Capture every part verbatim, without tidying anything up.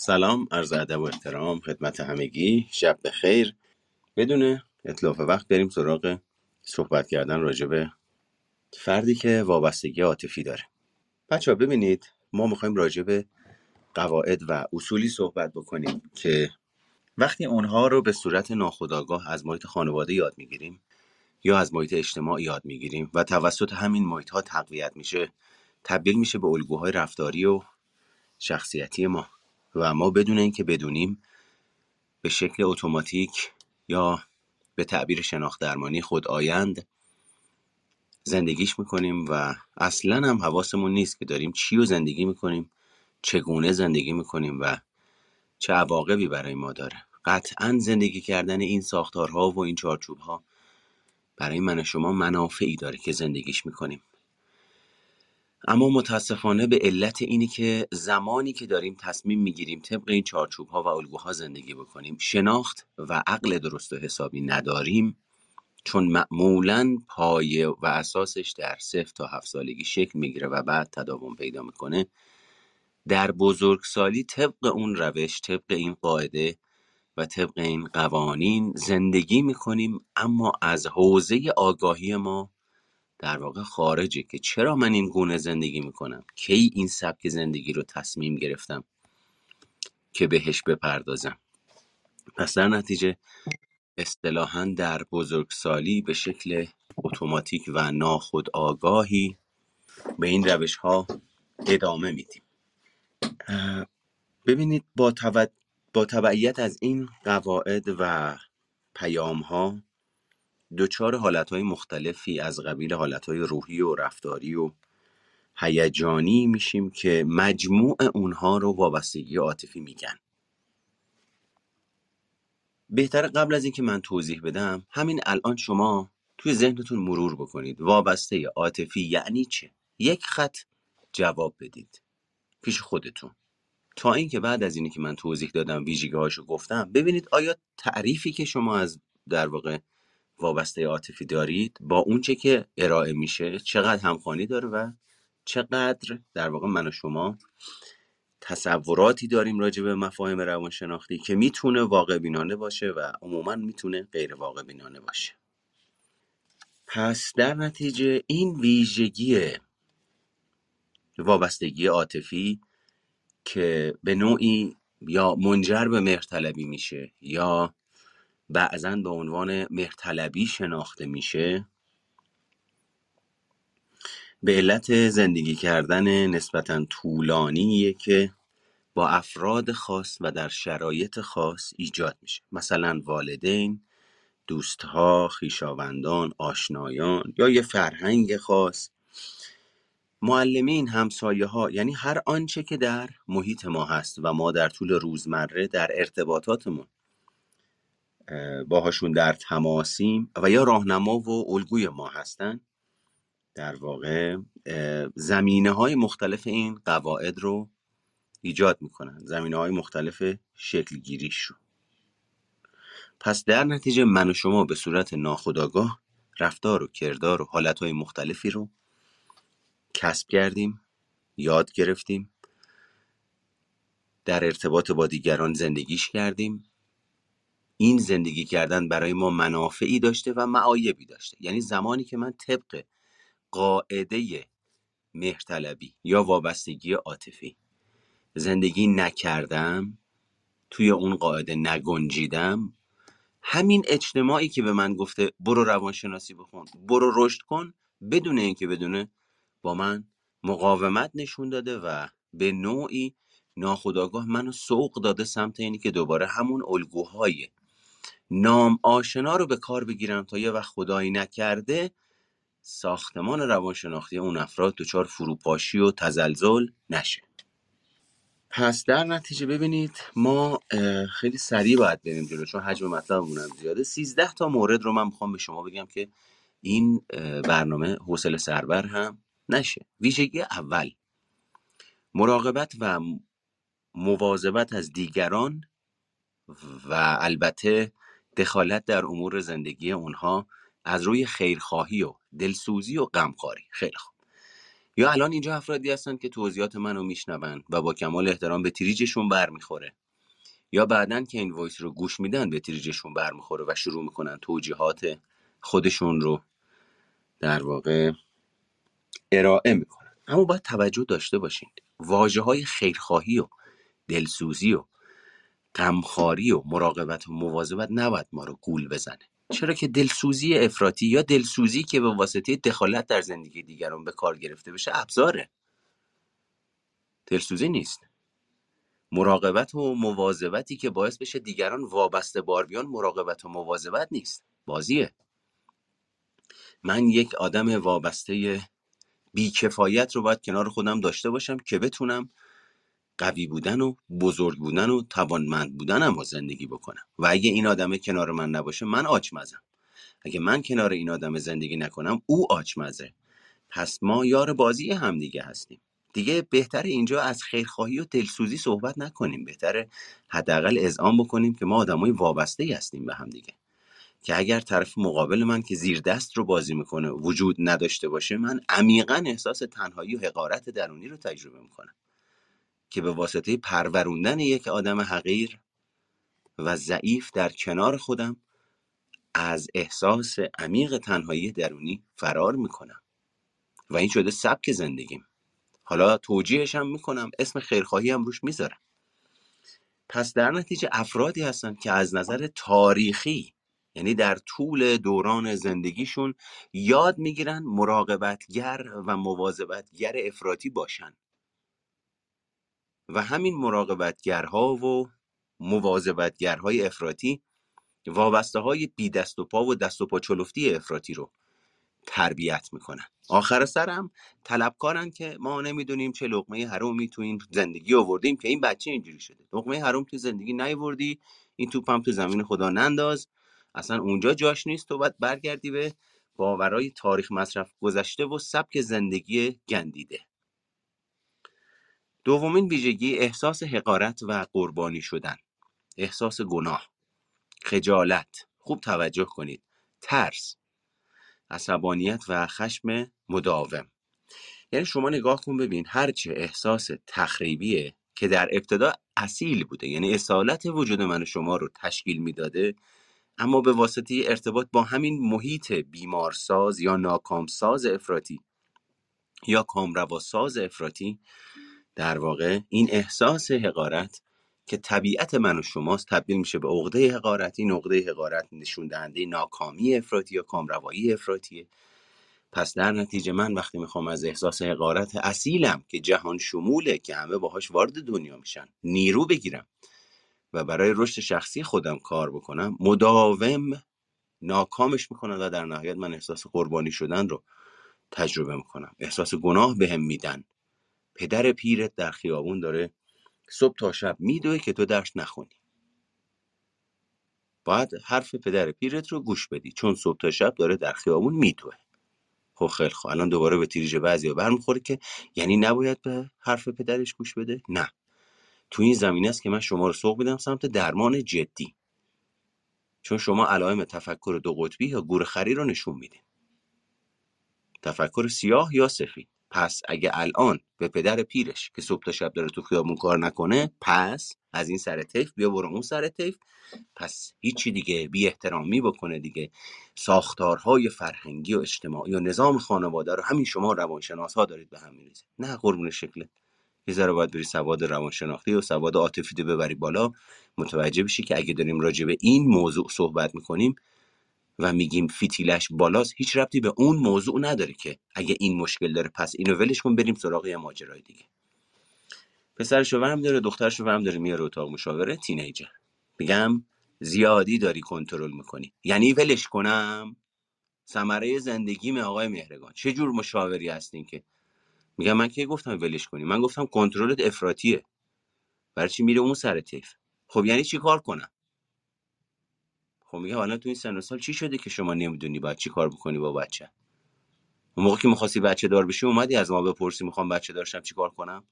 سلام، عرض ادب و احترام خدمت همگی. شب بخیر. بدون اتلاف وقت بریم سراغ صحبت کردن راجع به فردی که وابستگی عاطفی داره. بچه‌ها ببینید، ما می‌خوایم راجع به قواعد و اصولی صحبت بکنیم که وقتی اونها رو به صورت ناخودآگاه از محیط خانواده یاد می‌گیریم یا از محیط اجتماع یاد می‌گیریم و توسط همین محیط‌ها تقویت میشه، تبدیل میشه به الگوهای رفتاری و شخصیتی ما و ما بدون اینکه بدونیم به شکل اتوماتیک یا به تعبیر شناخت درمانی خود آیند زندگیش میکنیم و اصلا هم حواسمون نیست که داریم چی رو زندگی میکنیم، چگونه زندگی میکنیم و چه عواقبی برای ما داره. قطعا زندگی کردن این ساختارها و این چارچوبها برای من و شما منافعی داره که زندگیش میکنیم، اما متاسفانه به علت اینی که زمانی که داریم تصمیم میگیریم طبق این چارچوب‌ها و الگوها زندگی بکنیم، شناخت و عقل درست و حسابی نداریم، چون معمولاً پایه و اساسش در صفر تا هفت سالگی شکل میگیره و بعد تداوم پیدا میکنه. در بزرگسالی طبق اون روش، طبق این قاعده و طبق این قوانین زندگی میکنیم، اما از حوزه آگاهی ما در واقع خارجه که چرا من این گونه زندگی میکنم، کی این سبک زندگی رو تصمیم گرفتم که بهش بپردازم. پس در نتیجه اصطلاحاً در بزرگسالی به شکل اتوماتیک و ناخودآگاهی به این روش ها ادامه میدیم. ببینید، با تبع... با تبعیت از این قواعد و پیام ها دوچار حالتهای مختلفی از قبیل حالتهای روحی و رفتاری و هیجانی میشیم که مجموع اونها رو وابستگی عاطفی میگن. بهتر قبل از اینکه من توضیح بدم همین الان شما توی ذهنتون مرور بکنید وابسته عاطفی یعنی چه. یک خط جواب بدید پیش خودتون تا اینکه بعد از اینی که من توضیح دادم ویژگی‌هاشو گفتم، ببینید آیا تعریفی که شما از در واقع وابسته عاطفی دارید با اون چه که ارائه میشه چقدر همخوانی داره و چقدر در واقع من و شما تصوراتی داریم راجع به مفاهیم روانشناختی که میتونه واقع بینانه باشه و عموما میتونه غیر واقع بینانه باشه. پس در نتیجه این ویژگی وابستگی عاطفی که به نوعی یا منجر به مهرطلبی میشه یا بعضاً به عنوان مهرطلبی شناخته میشه، به علت زندگی کردن نسبتاً طولانیه که با افراد خاص و در شرایط خاص ایجاد میشه، مثلا والدین، دوستها، خویشاوندان، آشنایان یا یه فرهنگ خاص، معلمین، همسایه ها، یعنی هر آنچه که در محیط ما هست و ما در طول روزمره در ارتباطاتمون باهاشون در تماسیم و یا راهنما و الگوی ما هستن، در واقع زمینه های مختلف این قواعد رو ایجاد میکنن، زمینه های مختلف شکل گیریش رو. پس در نتیجه من و شما به صورت ناخودآگاه رفتار و کردار و حالت های مختلفی رو کسب کردیم، یاد گرفتیم، در ارتباط با دیگران زندگیش کردیم. این زندگی کردن برای ما منافعی داشته و معایبی داشته. یعنی زمانی که من طبق قاعده مهرطلبی یا وابستگی عاطفی زندگی نکردم، توی اون قاعده نگنجیدم، همین اجتماعی که به من گفته برو روانشناسی بخون، برو رشد کن، بدون اینکه بدونه با من مقاومت نشون داده و به نوعی ناخودآگاه منو سوق داده سمت اینی که دوباره همون الگوهای نام آشنا رو به کار بگیرم تا یه وقت خدایی نکرده ساختمان روانشناختی اون افراد دچار فروپاشی و تزلزل نشه. پس در نتیجه ببینید ما خیلی سریع باید بریم جلو چون حجم مطلبمون هم زیاده. سیزده تا مورد رو من میخوام به شما بگم که این برنامه حوصله سربر هم نشه. ویژگی اول، مراقبت و مواظبت از دیگران و البته دخالت در امور زندگی اونها از روی خیرخواهی و دلسوزی و غمخواری. خیلی خوب. یا الان اینجا افرادی هستن که توضیحات منو میشنون و با کمال احترام به تریجشون برمیخوره، یا بعدن که این وایس رو گوش میدن به تریجشون برمیخوره و شروع میکنن توجیهات خودشون رو در واقع ارائه میکنن. اما باید توجه داشته باشین، واژه های خیرخواهی و دلسوزی و غمخواری و مراقبت و مواظبت نباید ما رو گول بزنه، چرا که دلسوزی افراطی یا دلسوزی که به واسطه دخالت در زندگی دیگران به کار گرفته بشه ابزاره، دلسوزی نیست. مراقبت و مواظبتی که باعث بشه دیگران وابسته بار بیان مراقبت و مواظبت نیست، بازیه. من یک آدم وابسته بیکفایت رو باید کنار خودم داشته باشم که بتونم قوی بودن و بزرگ بودن و توانمند بودنم رو زندگی بکنم، و اگه این آدمه کنار من نباشه من آچمزم، اگه من کنار این آدم زندگی نکنم او آچمزه. پس ما یار بازی هم دیگه هستیم دیگه. بهتره اینجا از خیرخواهی و دلسوزی صحبت نکنیم، بهتره حداقل اذعان بکنیم که ما آدمای وابسته هستیم به هم دیگه، که اگر طرف مقابل من که زیر دست رو بازی میکنه وجود نداشته باشه، من عمیقاً احساس تنهایی و حقارت درونی رو تجربه میکنم که به واسطه پروروندن یک آدم حقیر و ضعیف در کنار خودم از احساس عمیق تنهایی درونی فرار میکنم و این شده سبک زندگیم. حالا توجیهش هم میکنم، اسم خیرخواهی هم روش میذارم. پس در نتیجه افرادی هستن که از نظر تاریخی، یعنی در طول دوران زندگیشون، یاد میگیرن مراقبتگر و مواظبتگر افراطی باشن و همین مراقبتگرها و مواظبتگرهای افراطی وابسته های بی دست و پا و دست و پا چلفتی افراطی رو تربیت میکنن. آخر سرم طلبکارن که ما نمیدونیم چه لقمه حرومی تو این زندگی آوردیم که این بچه اینجوری شده. لقمه حروم تو زندگی نیاوردی، این توپم تو زمین خدا ننداز، اصلا اونجا جاش نیست. تو باید برگردی به باورهای تاریخ مصرف گذشته و سبک زندگی گندیده. دومین ویژگی احساس حقارت و قربانی شدن، احساس گناه، خجالت، خوب توجه کنید، ترس، عصبانیت و خشم مداوم. یعنی شما نگاه کن ببین، هرچه احساس تخریبیه که در ابتدا اصیل بوده، یعنی اصالت وجود من و شما رو تشکیل میداده، اما به واسطه ارتباط با همین محیط بیمارساز یا ناکامساز افراطی یا کامرواساز افراطی، در واقع این احساس حقارت که طبیعت من و شماست تبدیل میشه به عقده حقارت. این عقده حقارت نشون دهنده ناکامی افراطی یا کامروایی افراطیه. پس در نتیجه من وقتی میخوام از احساس حقارت اصیلم که جهان شموله که همه باهاش وارد دنیا میشن نیرو بگیرم و برای رشد شخصی خودم کار بکنم، مداوم ناکامش میکنم و در نهایت من احساس قربانی شدن رو تجربه میکنم، احساس گناه بهم میدن. پدر پیرت در خیابون داره صبح تا شب میدوه که تو درس نخونی، باید حرف پدر پیرت رو گوش بدی چون صبح تا شب داره در خیابون میدوه. خب خیلی خب، الان دوباره به تیریج بعضیا برمیخوره که یعنی نباید به حرف پدرش گوش بده. نه، تو این زمینه است که من شما رو سوق میدم سمت درمان جدی، چون شما علائم تفکر دو قطبی یا گورخری رو نشون میدین، تفکر سیاه یا سفید. پس اگه الان به پدر پیرش که صبح تا شب داره تو خیابون کار نکنه، پس از این سر طیف بیا برو اون سر طیف، پس هیچی دیگه، بی احترامی بکنه دیگه، ساختارهای فرهنگی و اجتماعی و نظام خانواده رو همین شما روانشناس‌ها دارید به هم می‌ریزید. نه قربون شکلت، یه ذره باید بری سواد روانشناختی و سواد عاطفی رو ببری بالا، متوجه بشی که اگه داریم راجع به این موضوع صحبت می‌کنیم و میگیم فتیلش بالاست، هیچ ربطی به اون موضوع نداره که اگه این مشکل داره پس اینو ولش کن بریم سراغ یه ماجرای دیگه. پسرشو ورم داره، دخترشو ورم داره میاره اتاق مشاوره، تینیجر. میگم زیادی داری کنترل میکنی، یعنی ولش کنم؟ ثمره زندگیمه آقای مهرگان، چه جور مشاوری هستین که؟ میگم من که گفتم ولش کنی، من گفتم کنترلت افراطیه، برای چی میره اون سر طیف؟ خب یعنی چیکار کنم؟ خب میگه حالا تو این سن و سال چی شده که شما نمیدونی باید چی کار بکنی با بچه؟ اون موقع که می‌خواستی بچه دار بشی اومدی از ما بپرسی میخوام بچه دارشم چی کار کنم؟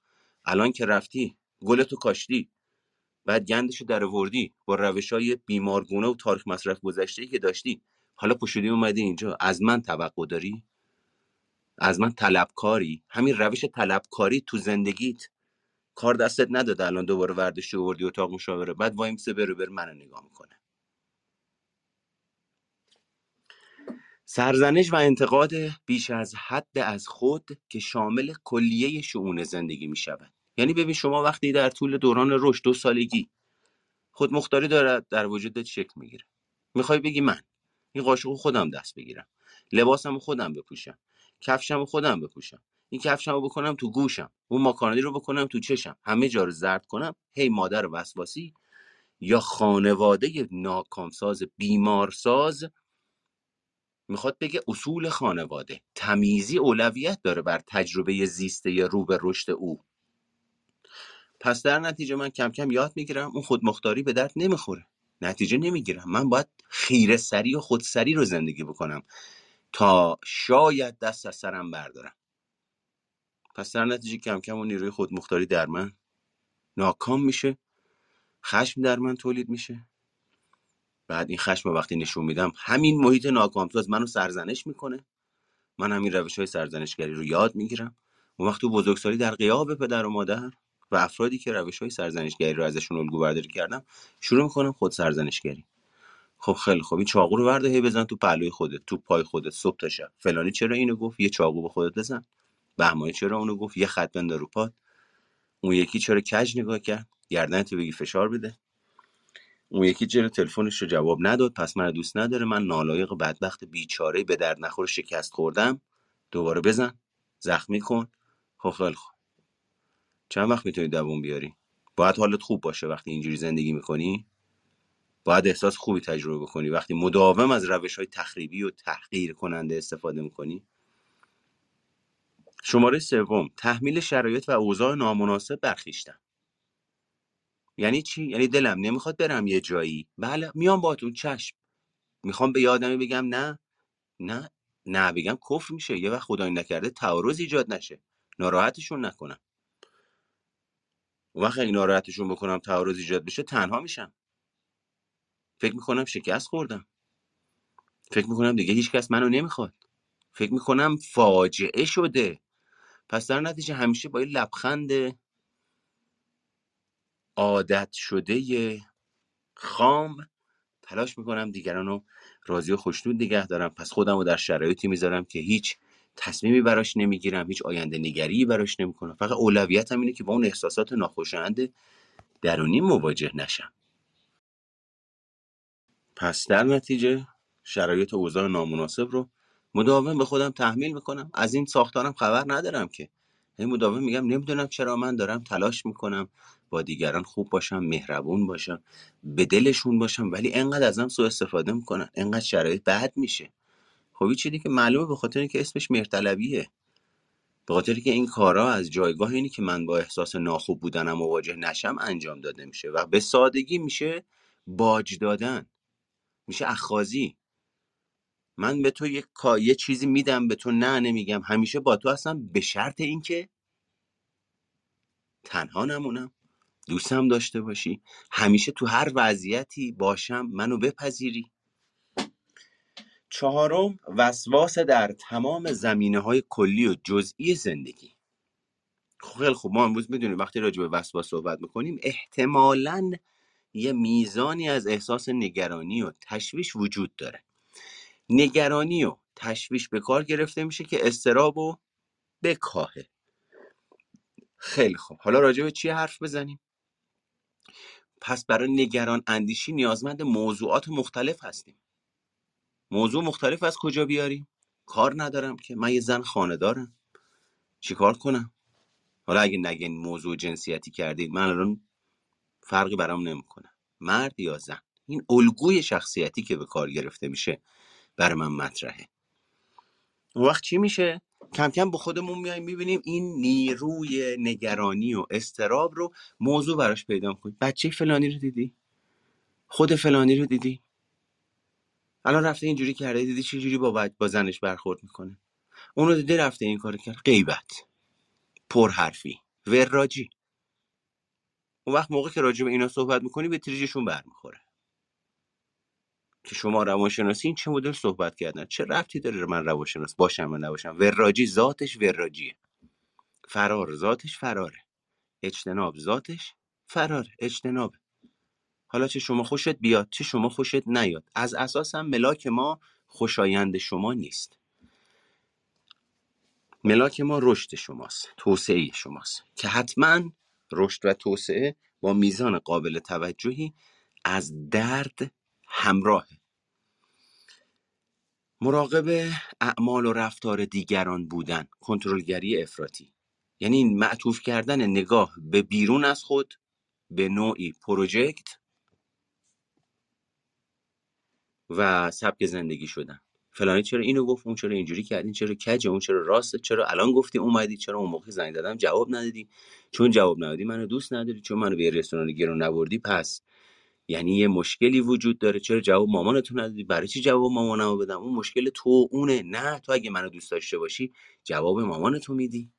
الان که رفتی گلتو کاشتی، بعد گندشو درآوردی با روش‌های بیمارگونه و تاریخ مصرف گذشته‌ای که داشتی، حالا پشودی اومدی اینجا از من توقع داری؟ از من طلبکاری، همین روش طلبکاری تو زندگیت، کار دستت نداد الان دوباره وردش آوردی اتاق مشاوره، بعد وایمسه بره بر منو نگاه میکنه. سرزنش و انتقاد بیش از حد از خود که شامل کلیه شئون زندگی می شود. یعنی ببین شما وقتی در طول دوران رشد دو سالگی خود مختاری دارد در وجودت شکل می گیره، می خوای بگی من این قاشقو خودم دست بگیرم، لباسمو خودم بپوشم، کفشمو خودم بپوشم، این کفشمو بکنم تو گوشم، اون ماکارونی رو بکنم تو چشم، همه جا رو زرد کنم، هی مادر وسواسی یا خانواده ناکامساز بیمارساز میخواد بگه اصول خانواده تمیزی اولویت داره بر تجربه زیسته یا رو به رشد او. پس در نتیجه من کم کم یاد میگیرم اون خودمختاری به درد نمیخوره، نتیجه نمیگیرم، من باید خیره سری و خودسری رو زندگی بکنم تا شاید دست از سرم بردارم. پس در نتیجه کم کم اون نیروی خودمختاری در من ناکام میشه، خشم در من تولید میشه، بعد این خشم وقتی نشون میدم همین محیط ناکامساز منو سرزنش میکنه، من همین روش‌های سرزنشگری رو یاد میگیرم. اون وقت تو بزرگسالی در غیاب پدر و مادر و افرادی که روش‌های سرزنشگری رو ازشون الگو برداری کردم شروع میکنم خود سرزنشگری. خب خیلی خوب، این چاقو رو برده هی بزن تو پهلوی خودت، تو پای خودت، صبح تا شب. فلانی چرا اینو گفت؟ یه چاقو به خودت بزن. بهمانی چرا اونو گفت؟ یه خط بند رو پات. اون یکی چرا کج نگاه کرد؟ گردنت بگی فشار بده. اون یکی چرا تلفنش رو جواب نداد؟ پس من دوست نداره، من نالایق، بدبخت، بیچاره، به درد نخور، شکست خوردم. دوباره بزن، زخمی کن. خب خیلی خوب، چند وقت میتونی دووم بیاری؟ باید حالت خوب باشه وقتی اینجوری زندگی میکنی، باید احساس خوبی تجربه بکنی وقتی مداوم از روش‌های تخریبی و تحقیر کننده استفاده میکنی. شماره سوم، تحمیل شرایط و اوضاع نامناسب بر خویشتن. یعنی چی؟ یعنی دلم نمیخواد برم یه جایی، بله میام باهاتون، چشم. میخوام به آدمی بگم نه نه نه بگم کفر میشه، یه وقت خدای نکرده تعارض ایجاد نشه، ناراحتشون نکنم. وقتی این ناراحتشون بکنم تعارض ایجاد بشه تنها میشم، فکر میکنم شکست خوردم، فکر میکنم دیگه هیچ کس منو نمیخواد، فکر میکنم فاجعه شده. پس در نتیجه همیشه با یه لبخند عادت شده خام تلاش میکنم دیگرانو راضی و خوشنود نگه دارم. پس خودمو در شرایطی میذارم که هیچ تصمیمی براش نمیگیرم، هیچ آینده نگری براش نمیکنم، فقط اولویتم اینه که با اون احساسات ناخوشایند درونی مواجه نشم. پس در نتیجه شرایط و اوضاع نامناسب رو مداوم به خودم تحمیل میکنم، از این ساختارم خبر ندارم که هی مداوم میگم نمیدونم چرا من دارم تلاش میکنم با دیگران خوب باشم، مهربون باشم، به دلشون باشم، ولی انقدر ازم سوء استفاده میکنن، انقدر شرایط بد میشه. خب این چیزی که معلومه به خاطر اینکه اسمش مهرطلبیه، به خاطر اینکه این کارا از جایگاه اینی که من با احساس ناخوب بودنم مواجه نشم انجام داده میشه و به سادگی میشه باج دادن، میشه اخاذی. من به تو یک کا... یه چیزی میدم، به تو نه نمیگم، همیشه با تو هستم، به شرط اینکه تنها نمونم، دوستم داشته باشی، همیشه تو هر وضعیتی باشم، منو بپذیری. چهارم، وسواس در تمام زمینه‌های کلی و جزئی زندگی. خیلی خوب، ما امروز میدونیم وقتی راجع به وسواس صحبت میکنیم احتمالاً یه میزانی از احساس نگرانی و تشویش وجود داره. نگرانی و تشویش به کار گرفته میشه که اضطراب و بکاهه. خیلی خوب، حالا راجع به چی حرف بزنیم؟ پس برای نگران اندیشی نیازمند موضوعات مختلف هستیم. موضوع مختلف از کجا بیاریم؟ کار ندارم که، من یه زن خانه‌دارم، چیکار کنم؟ حالا اگه نگین موضوع جنسیتی کردید من الان فرقی برام نمیکنه، مرد یا زن. این الگوی شخصیتی که به کار گرفته میشه برای من مطرحه. اون وقت چی میشه؟ کم کم با خودمون میایم میبینیم این نیروی نگرانی و اضطراب رو موضوع براش پیدا می‌کنیم. بچه فلانی رو دیدی؟ خود فلانی رو دیدی؟ الان رفته اینجوری کرده، دیدی چه جوری با با زنش برخورد میکنه؟ اون رو دیدی رفته این کارو کرد. غیبت، پرحرفی، وراجی. اون وقت موقع که راجع به اینا صحبت میکنی به تریجشون برمیخوره. که شما روانشناسی، این چه مدل صحبت کردن چه ربطی داره؟ من روانشناس باشم من نباشم، وراجی ذاتش وراجیه، فرار ذاتش فراره، اجتناب ذاتش فرار اجتناب. حالا چه شما خوشت بیاد چه شما خوشت نیاد، از اساس هم ملاک ما خوشایند شما نیست، ملاک ما رشد شماست، توسعه شماست، که حتما رشد و توسعه با میزان قابل توجهی از درد همراه. مراقب اعمال و رفتار دیگران بودن، کنترلگری افراطی، یعنی معطوف کردن نگاه به بیرون از خود به نوعی پروژکت و سبک زندگی شدن. فلانی چرا اینو گفت، اون چرا اینجوری کردین، چرا کجه، اون چرا راسته، چرا الان گفتی اومدی، چرا اون موقع زنگ دادم جواب ندادی، چون جواب ندادی منو دوست نداری، چون منو به رستوران گرون نبردی پس یعنی یه مشکلی وجود داره، چرا جواب مامانتو ندادی، برای چی جواب مامانمو بدم، اون مشکل تو اونه، نه تو اگه منو دوست داشته باشی جواب مامانتو میدی.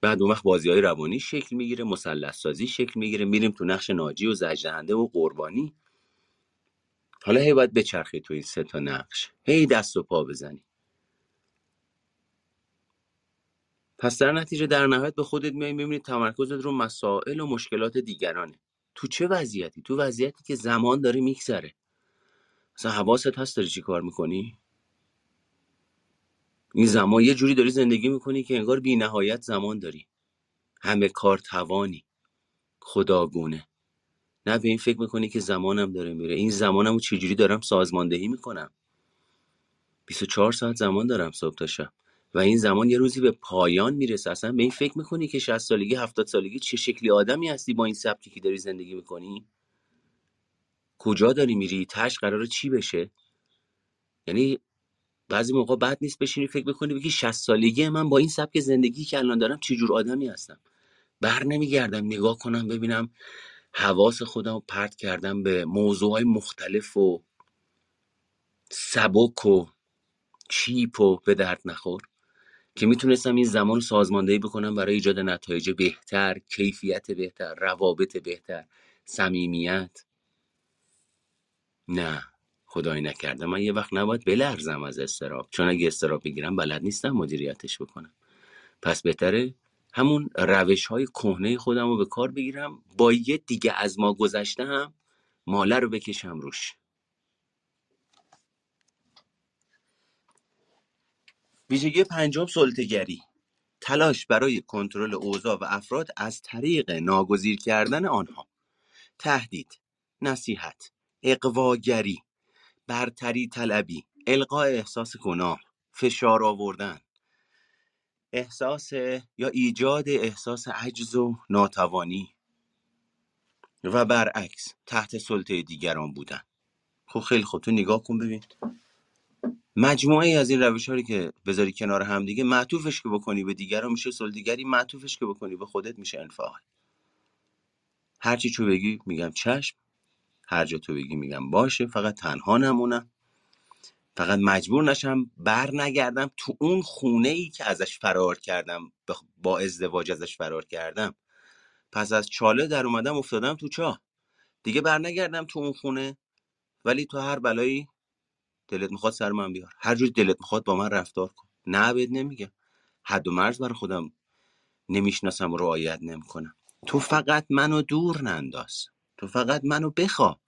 بعد اون وقت بازی‌های روانی شکل میگیره، مثلث سازی شکل میگیره، میریم تو نقش ناجی و زجرنده و قربانی. حالا هی باید بچرخی تو این سه تا نقش، هی دست و پا بزنی. پس در نتیجه در نهایت به خودت میای میبینی تمرکزت رو مسائل و مشکلات دیگرانه. تو چه وضعیتی؟ تو وضعیتی که زمان داره میگذره. مثلا حواست هست داری چی کار میکنی؟ این زمان یه جوری داری زندگی میکنی که انگار بی نهایت زمان داری، همه کار توانی، خداگونه. نه به این فکر میکنی که زمانم داره میره، این زمانمو چجوری دارم سازماندهی میکنم، بیست و چهار ساعت زمان دارم صبح تا شب و این زمان یه روزی به پایان میرسه. اصلا به این فکر میکنی که شصت سالگی هفتاد سالگی چه شکلی آدمی هستی با این سبکی که داری زندگی میکنی؟ کجا داری میری؟ تاش قراره چی بشه؟ یعنی بعضی موقع بد نیست بشینی فکر بکنی بگی شصت سالگی من با این سبک زندگی که الان دارم چه جور آدمی هستم. بر نمیگردم نگاه کنم ببینم حواس خودم رو پرت کردم به موضوعهای مختلف و سبک و چیپ و به درد نخور، که میتونستم این زمان سازماندهی بکنم برای ایجاد نتایج بهتر، کیفیت بهتر، روابط بهتر، صمیمیت. نه خدایی نکرده من یه وقت نباید بلرزم از اضطراب، چون اگه اضطراب بگیرم بلد نیستم مدیریتش بکنم. پس بهتره همون روش های کهنه خودم رو به کار بگیرم، با یه دیگه از ما گذشته هم ماله رو بکشم روش. ویژگی پنجم، سلطه‌گری، تلاش برای کنترل اوضاع و افراد از طریق ناگزیر کردن آنها، تهدید، نصیحت، اغواگری، برتری طلبی، القاء احساس گناه، فشار آوردن، احساس یا ایجاد احساس عجز و ناتوانی و برعکس تحت سلطه دیگران بودن. خب خیلی خوب تو نگاه کن ببین مجموعه از این روش‌ها که بذاری کنار هم دیگه، معطوفش که بکنی به دیگران میشه سلطه‌گری، معطوفش که بکنی به خودت میشه انفعال. هر چی تو بگی میگم چشم، هر جا تو بگی میگم باشه، فقط تنها نمونم، فقط مجبور نشم بر نگردم تو اون خونه‌ای که ازش فرار کردم، با ازدواج ازش فرار کردم، پس از چاله در اومدم افتادم تو چاه، دیگه بر نگردم تو اون خونه، ولی تو هر بلایی دلت میخواد سر من بیار، هر جور دلت میخواد با من رفتار کن، نه بد نمیگم، حد و مرز بر خودم نمیشناسم و رعایت نمیکنم. تو فقط منو دور ننداز، تو فقط منو بخوا،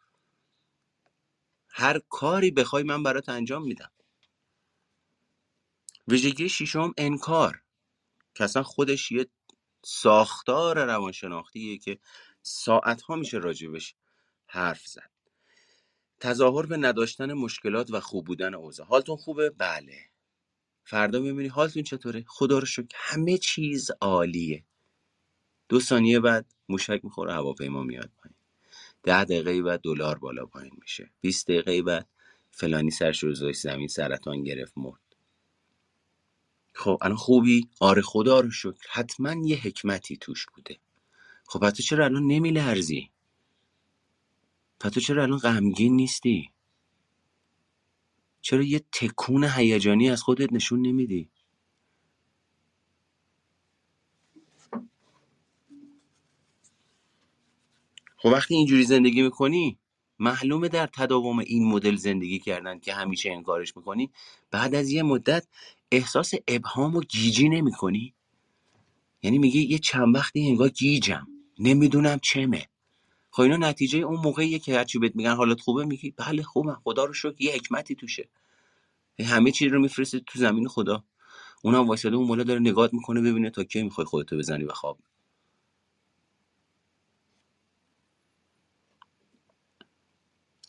هر کاری بخوای من برات انجام میدم. ویژگی ششم، انکار، که اصلا خودش یه ساختار روانشناختیه که ساعتها میشه راجبش حرف زد. تظاهر به نداشتن مشکلات و خوب بودن اوضاع. حالتون خوبه؟ بله. فردا میبینی حالتون چطوره؟ خدا رو شکر همه چیز عالیه. دو ثانیه بعد موشک میخوره هواپیما میاد پایین. ده دقیقه بعد دلار بالا پایین میشه. بیست دقیقه بعد فلانی سرش رو زوش زمین سرطان گرفت مرد. خب الان خوبی؟ آره خدا رو شکر. حتما یه حکمتی توش بوده. خب حتی چرا الان نمیلرزی؟ پس تو چرا الان غمگین نیستی؟ چرا یه تکون هیجانی از خودت نشون نمیدی؟ خب وقتی اینجوری زندگی میکنی معلومه در تداوم این مدل زندگی کردن که همیشه انکارش میکنی، بعد از یه مدت احساس ابهام و گیجی نمیکنی؟ یعنی میگه یه چند وقتی انگار گیجم، نمیدونم چمه. خب اینا نتیجه اون موقعیه که هرچی بهت میگن حالت خوبه میگی بله خوبم، خدا رو شکر یه حکمتی توشه، همه چی رو میفرسته تو زمین خدا، اونم واسه اون مولا داره نگاهت میکنه ببینه تا کی میخوای خودتو بزنی و خواب.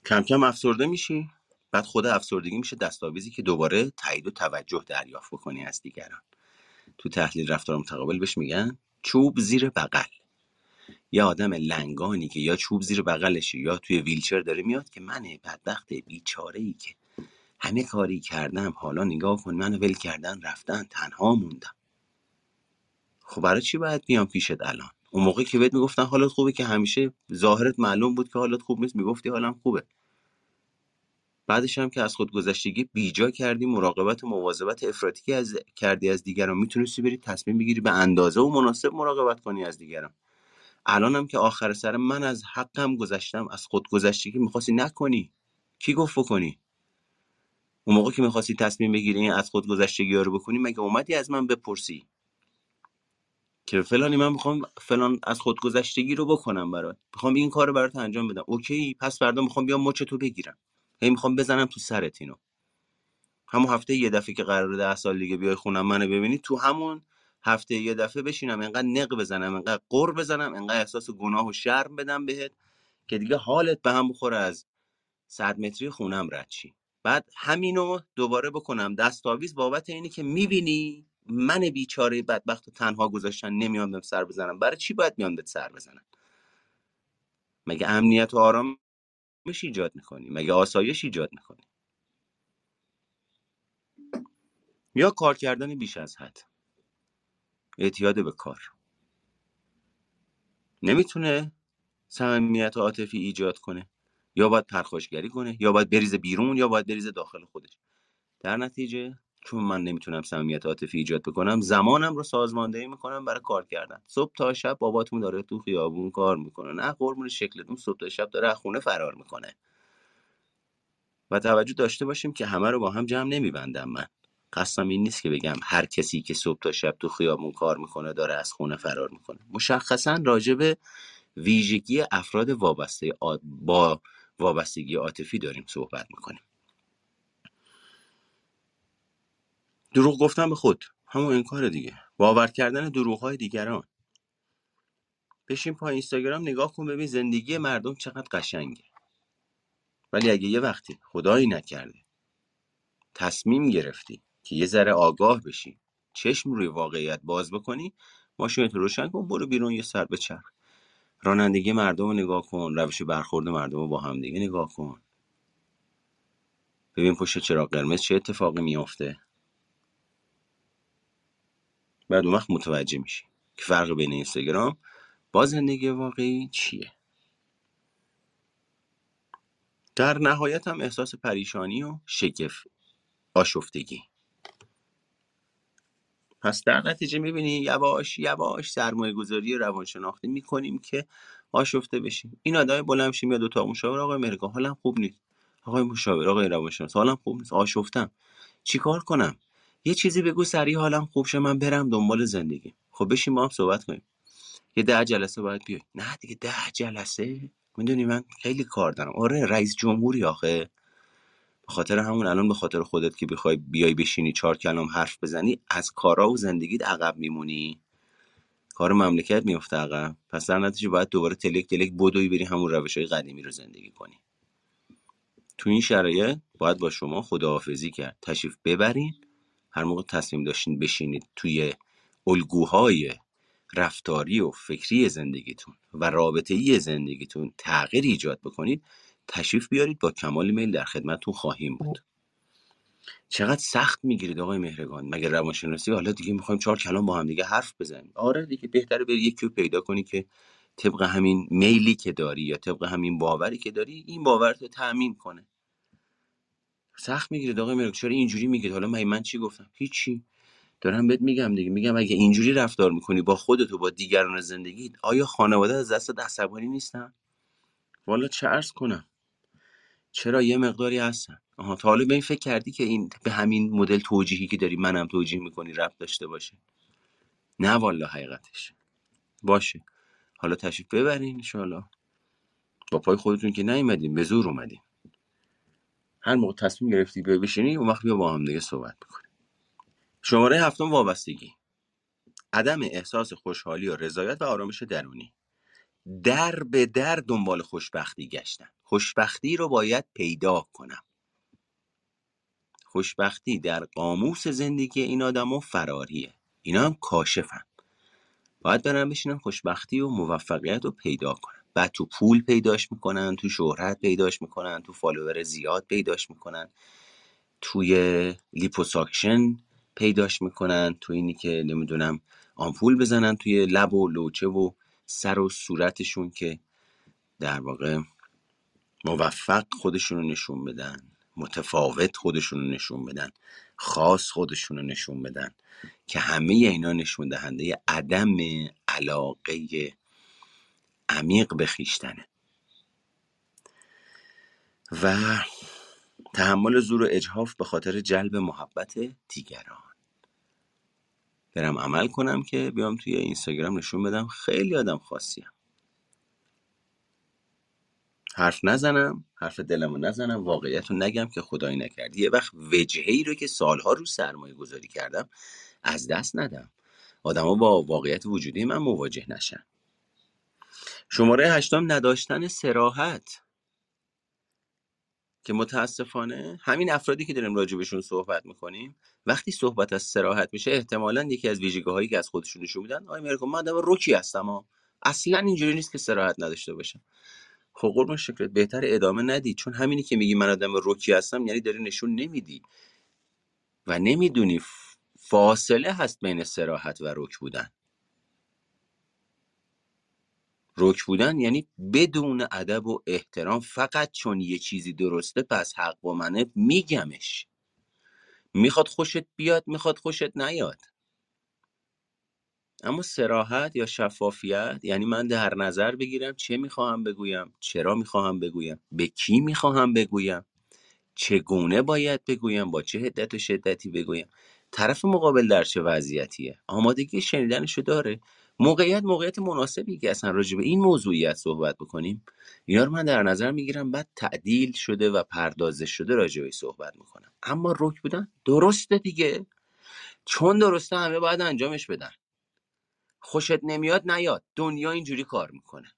کم کم افسرده میشی، بعد خود افسردگی میشه دستاویزی که دوباره تایید و توجه دریافت بکنی از دیگران. تو تحلیل رفتار متقابل بهش میگن چوب زیر بغل. یه آدم لنگانی که یا چوب زیر بغلشه یا توی ویلچر داره میاد که من بدبخت بیچاره‌ای که همه کاری کردم، حالا نگاه کن منو ول کردن، رفتن، تنها موندم. خب برای چی باید بیام پیشت الان؟ اون موقع که بهت میگفتن حالت خوبه که همیشه ظاهرت معلوم بود که حالت خوب نیست، میگفتی حالم خوبه. بعدش هم که از خودگذشتگی بیجا کردی، مراقبت و مواظبت افراطی که از... کردی از دیگران، میتونستی بری تصمیم بگیری به اندازه و مناسب مراقبت کنی از دیگران. الانم که آخر سر من از حقم گذشتم، از خودگذشتگی میخواستی نکنی، کی گفت بکنی؟ اون موقع که میخواستی تصمیم بگیری از خودگذشتگی ها رو بکنی مگه اومدی از من بپرسی که فلانی من میخوام فلان از خودگذشتگی رو بکنم برات، میخوام این کار رو برات انجام بدم، اوکی پس فردا میخوام بیام مچ تو بگیرم، هی میخوام بزنم تو سرت اینو. همون هفته یه دفعه که قراره ده سال دیگه بیای خونم منو ببینی، تو همون هفته یه دفعه بشینم انقدر نق بزنم، انقدر قر بزنم، انقدر احساس گناه و شرم بدم بهت که دیگه حالت به هم بخوره، از صد متری خونم رد شی. بعد همینو دوباره بکنم دستاویز بابت اینی که میبینی من بیچاره بدبخت و تنها گذاشتن نمیام بهم سر بزنم. برای چی باید میام بهت سر بزنم؟ مگه امنیت و آرامش ایجاد میکنی؟ مگه آسایش ایجاد میکنی؟ یا کار کردن بیش از حد، اعتیاد به کار نمیتونه صمیمیت عاطفی ایجاد کنه، یا باید پرخاشگری کنه، یا باید بریزه بیرون، یا باید بریزه داخل خودش. در نتیجه چون من نمیتونم صمیمیت عاطفی ایجاد بکنم، زمانم رو سازماندهی میکنم برای کار کردن. صبح تا شب باباتون داره تو خیابون کار میکنه، نه قربون شکلتون، صبح تا شب داره از خونه فرار میکنه. و توجه داشته باشیم که همه رو با هم جمع نمیبندم. من قصدم این نیست که بگم هر کسی که صبح تا شب تو خیابون کار میکنه داره از خونه فرار میکنه. مشخصا راجع به ویژگی افراد وابسته با وابستگی عاطفی داریم صحبت میکنیم. دروغ گفتن به خود، همون انکار دیگه، باور کردن دروغ‌های دیگران. بشین پای اینستاگرام نگاه کن ببین زندگی مردم چقدر قشنگه، ولی اگه یه وقتی خدایی نکرده تصمیم گرفتی که یه ذره آگاه بشی، چشم روی واقعیت باز بکنی، ماشینت رو روشن کن، برو بیرون یه سر بچرخ، رانندگی مردم رو نگاه کن، روش برخورد مردم رو با هم دیگه نگاه کن، ببین پشت چراغ قرمز چه اتفاقی میفته. بعد اون وقت متوجه میشی که فرق بین اینستاگرام با زندگی واقعی چیه. در نهایت هم احساس پریشانی و شگفت آشفتگی. پس در نتیجه میبینی یواش یواش سرمایه گذاری روانشناختی میکنیم که آشفته بشیم. این آدم بلند میشه میاد دو تا مشاور، آقای مرگا حالم خوب نیست، آقای مشاور، آقای روانشناس حالم خوب نیست، آشفتم، چیکار کنم؟ یه چیزی بگو سریع حالم خوب شه من برم دنبال زندگی. خب بشین ما هم صحبت کنیم، یه ده جلسه باید بیای. نه دیگه ده جلسه، میدونی من خیلی کار دارم. آره رئیس جمهوری آخه، به خاطر همون الان به خاطر خودت که بخوای بیای بشینی چهار کلام حرف بزنی از کارا و زندگیت عقب میمونی، کار مملکت میفته عقب. پس در نتیجه باید دوباره تلک تلک بدوی بری همون روش‌های قدیمی رو زندگی کنی. تو این شرایط باید با شما خداحافظی کرد، تشریف ببرین. هر موقع تصمیم داشتین بشینید توی الگوهای رفتاری و فکری زندگیتون و رابطه‌ای زندگیتون تغییر ایجاد بکنید، تشریف بیارید، با کمال میل در خدمتتون خواهیم بود. چقدر سخت میگیرید آقای مهرگان، مگر روانشناسی حالا دیگه میخوایم چهار کلام با هم دیگه حرف بزنیم؟ آره دیگه، بهتره بری یکی رو پیدا کنی که طبق همین میلی که داری یا طبق همین باوری که داری این باورت رو تأمین کنه. سخت میگیرید آقای مهرگان، چرا اینجوری میگید؟ حالا من من چی گفتم؟ هیچی، دارم بهت میگم دیگه. میگم اگه اینجوری رفتار میکنی با خودت و با دیگران زندگیت، آیا خانواده از دست عصبانی نیستن؟ والا چه عرض کنم، چرا یه مقداری هستن. آها، تا حالا به این فکر کردی که این به همین مدل توجیهی که داری منم توجیه میکنی ربط داشته باشه؟ نه والا، حقیقتش باشه. حالا تشریف ببرین انشالله. با پای خودتون که نیومدیم، به زور اومدیم. هر موقع تصمیم گرفتی بیا بشینی، اون وقت بیا با هم دیگه صحبت میکنیم. شماره هفتم، وابستگی. عدم احساس خوشحالی و رضایت و آرامش درونی. در به در دنبال خوشبختی گشتن. خوشبختی رو باید پیدا کنم. خوشبختی در قاموس زندگی این آدم‌ها فراریه. اینا هم کاشفن. باید برن بشینن خوشبختی و موفقیت رو پیدا کنن. بعد تو پول پیداش میکنن، تو شهرت پیداش میکنن، تو فالوور زیاد پیداش میکنن، توی لیپوساکشن پیداش میکنن، تو اینی که نمیدونم آمپول بزنن توی لب و لوچه و سر و صورتشون که در واقع موفق خودشون رو نشون بدن، متفاوت خودشون رو نشون بدن، خاص خودشون رو نشون بدن، که همه اینا نشون دهنده عدم علاقه عمیق به خویشتنه و تحمل زور و اجحاف به خاطر جلب محبت دیگران. برم عمل کنم که بیام توی اینستاگرام نشون بدم خیلی آدم خاصیم. حرف نزنم، حرف دلمو نزنم، واقعیتو نگم که خدایی نکرد یه وقت وجهی رو که سالها رو سرمایه گذاری کردم از دست ندم، آدما با واقعیت وجودی من مواجه نشن. شماره هشتم، نداشتن صراحت، که متاسفانه همین افرادی که داریم راجبشون صحبت میکنیم وقتی صحبت از صراحت میشه احتمالاً یکی از ویژگی‌هایی که از خودشون نشون میدن، آی میرکو من آدم رکی هستم ها، اصلاً اینجوری نیست که صراحت نداشته باشم. خب قربون شکرت، بهتر ادامه ندی، چون همینی که میگی من آدم رکی هستم یعنی داری نشون نمیدی و نمیدونی فاصله هست بین صراحت و رک بودن. رک بودن یعنی بدون ادب و احترام، فقط چون یه چیزی درسته پس حق با منه میگمش، میخواد خوشت بیاد میخواد خوشت نیاد. اما صراحت یا شفافیت یعنی من در نظر بگیرم چه میخواهم بگویم، چرا میخواهم بگویم، به کی میخواهم بگویم، چگونه باید بگویم، با چه حدت و شدتی بگویم، طرف مقابل در چه وضعیتیه، آمادگی شنیدنشو داره، موقعیت موقعیت مناسبی که اصلا راجع به این موضوعیت صحبت بکنیم. اینا رو من در نظر میگیرم، بعد تعدیل شده و پردازش شده راجع به صحبت میکنم. اما رک بودن درسته دیگه، چون درسته همه باید انجامش بدن، خوشت نمیاد نیاد، دنیا اینجوری کار میکنه.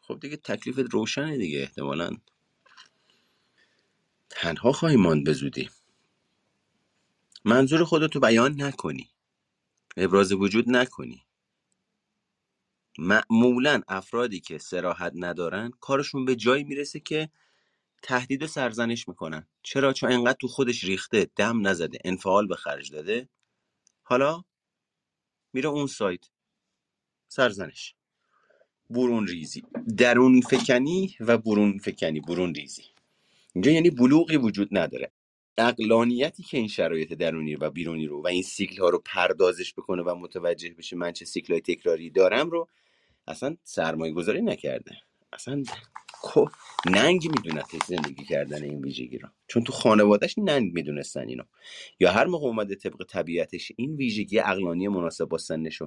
خب دیگه تکلیفت روشنه دیگه، احتمالاً تنها خواهی ماند به زودی. منظور خودتو بیان نکنی، ابراز وجود نکنی. معمولاً افرادی که صراحت ندارن کارشون به جایی میرسه که تهدید و سرزنش میکنن. چرا؟ چون انقدر تو خودش ریخته، دم نزده، انفعال به خرج داده، حالا میره اون سایت سرزنش، برون ریزی، درون فکنی و برون فکنی، برون ریزی. اینجا یعنی بلوغی وجود نداره. عقلانیتی که این شرایط درونی و بیرونی رو و این سیکل ها رو پردازش بکنه و متوجه بشه من چه سیکل های تکراری دارم رو اصلا سرمایه گذاری نکرده، اصلا ننگ میدونه زندگی کردن این ویژگی رو، چون تو خانوادهش ننگ میدونستن اینو، یا هر موقع اومده طبق طبیعتش این ویژگی عقلانی مناسب با سنش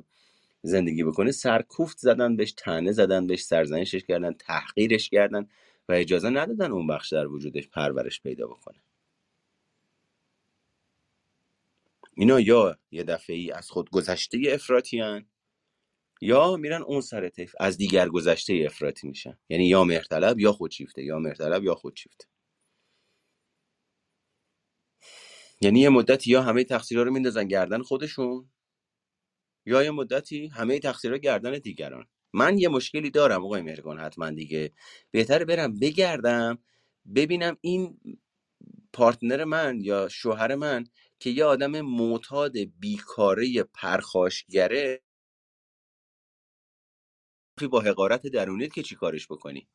زندگی بکنه، سرکوفت زدن بهش، طعنه زدن بهش، سرزنشش کردن، تحقیرش کردن و اجازه ندادن اون بخش در وجودش پرورش پیدا بکنه. اینا یا یه دفعه‌ای از خود گذشته افراطیان، یا میرن اون سر طیف از دیگر گذشته افراطی میشن، یعنی یا مهرطلب یا خودشیفته، یا مهرطلب یا خودشیفته. یعنی یه مدتی یا همه تقصیرها رو میندازن گردن خودشون، یا یه مدتی همه تقصیرها گردن دیگران. من یه مشکلی دارم آقای مهرگان، حتما دیگه بهتره برم بگردم ببینم این پارتنر من یا شوهر من که یه آدم معتاد بیکاره پرخاشگره با حقارت درونیت که چی کارش بکنی.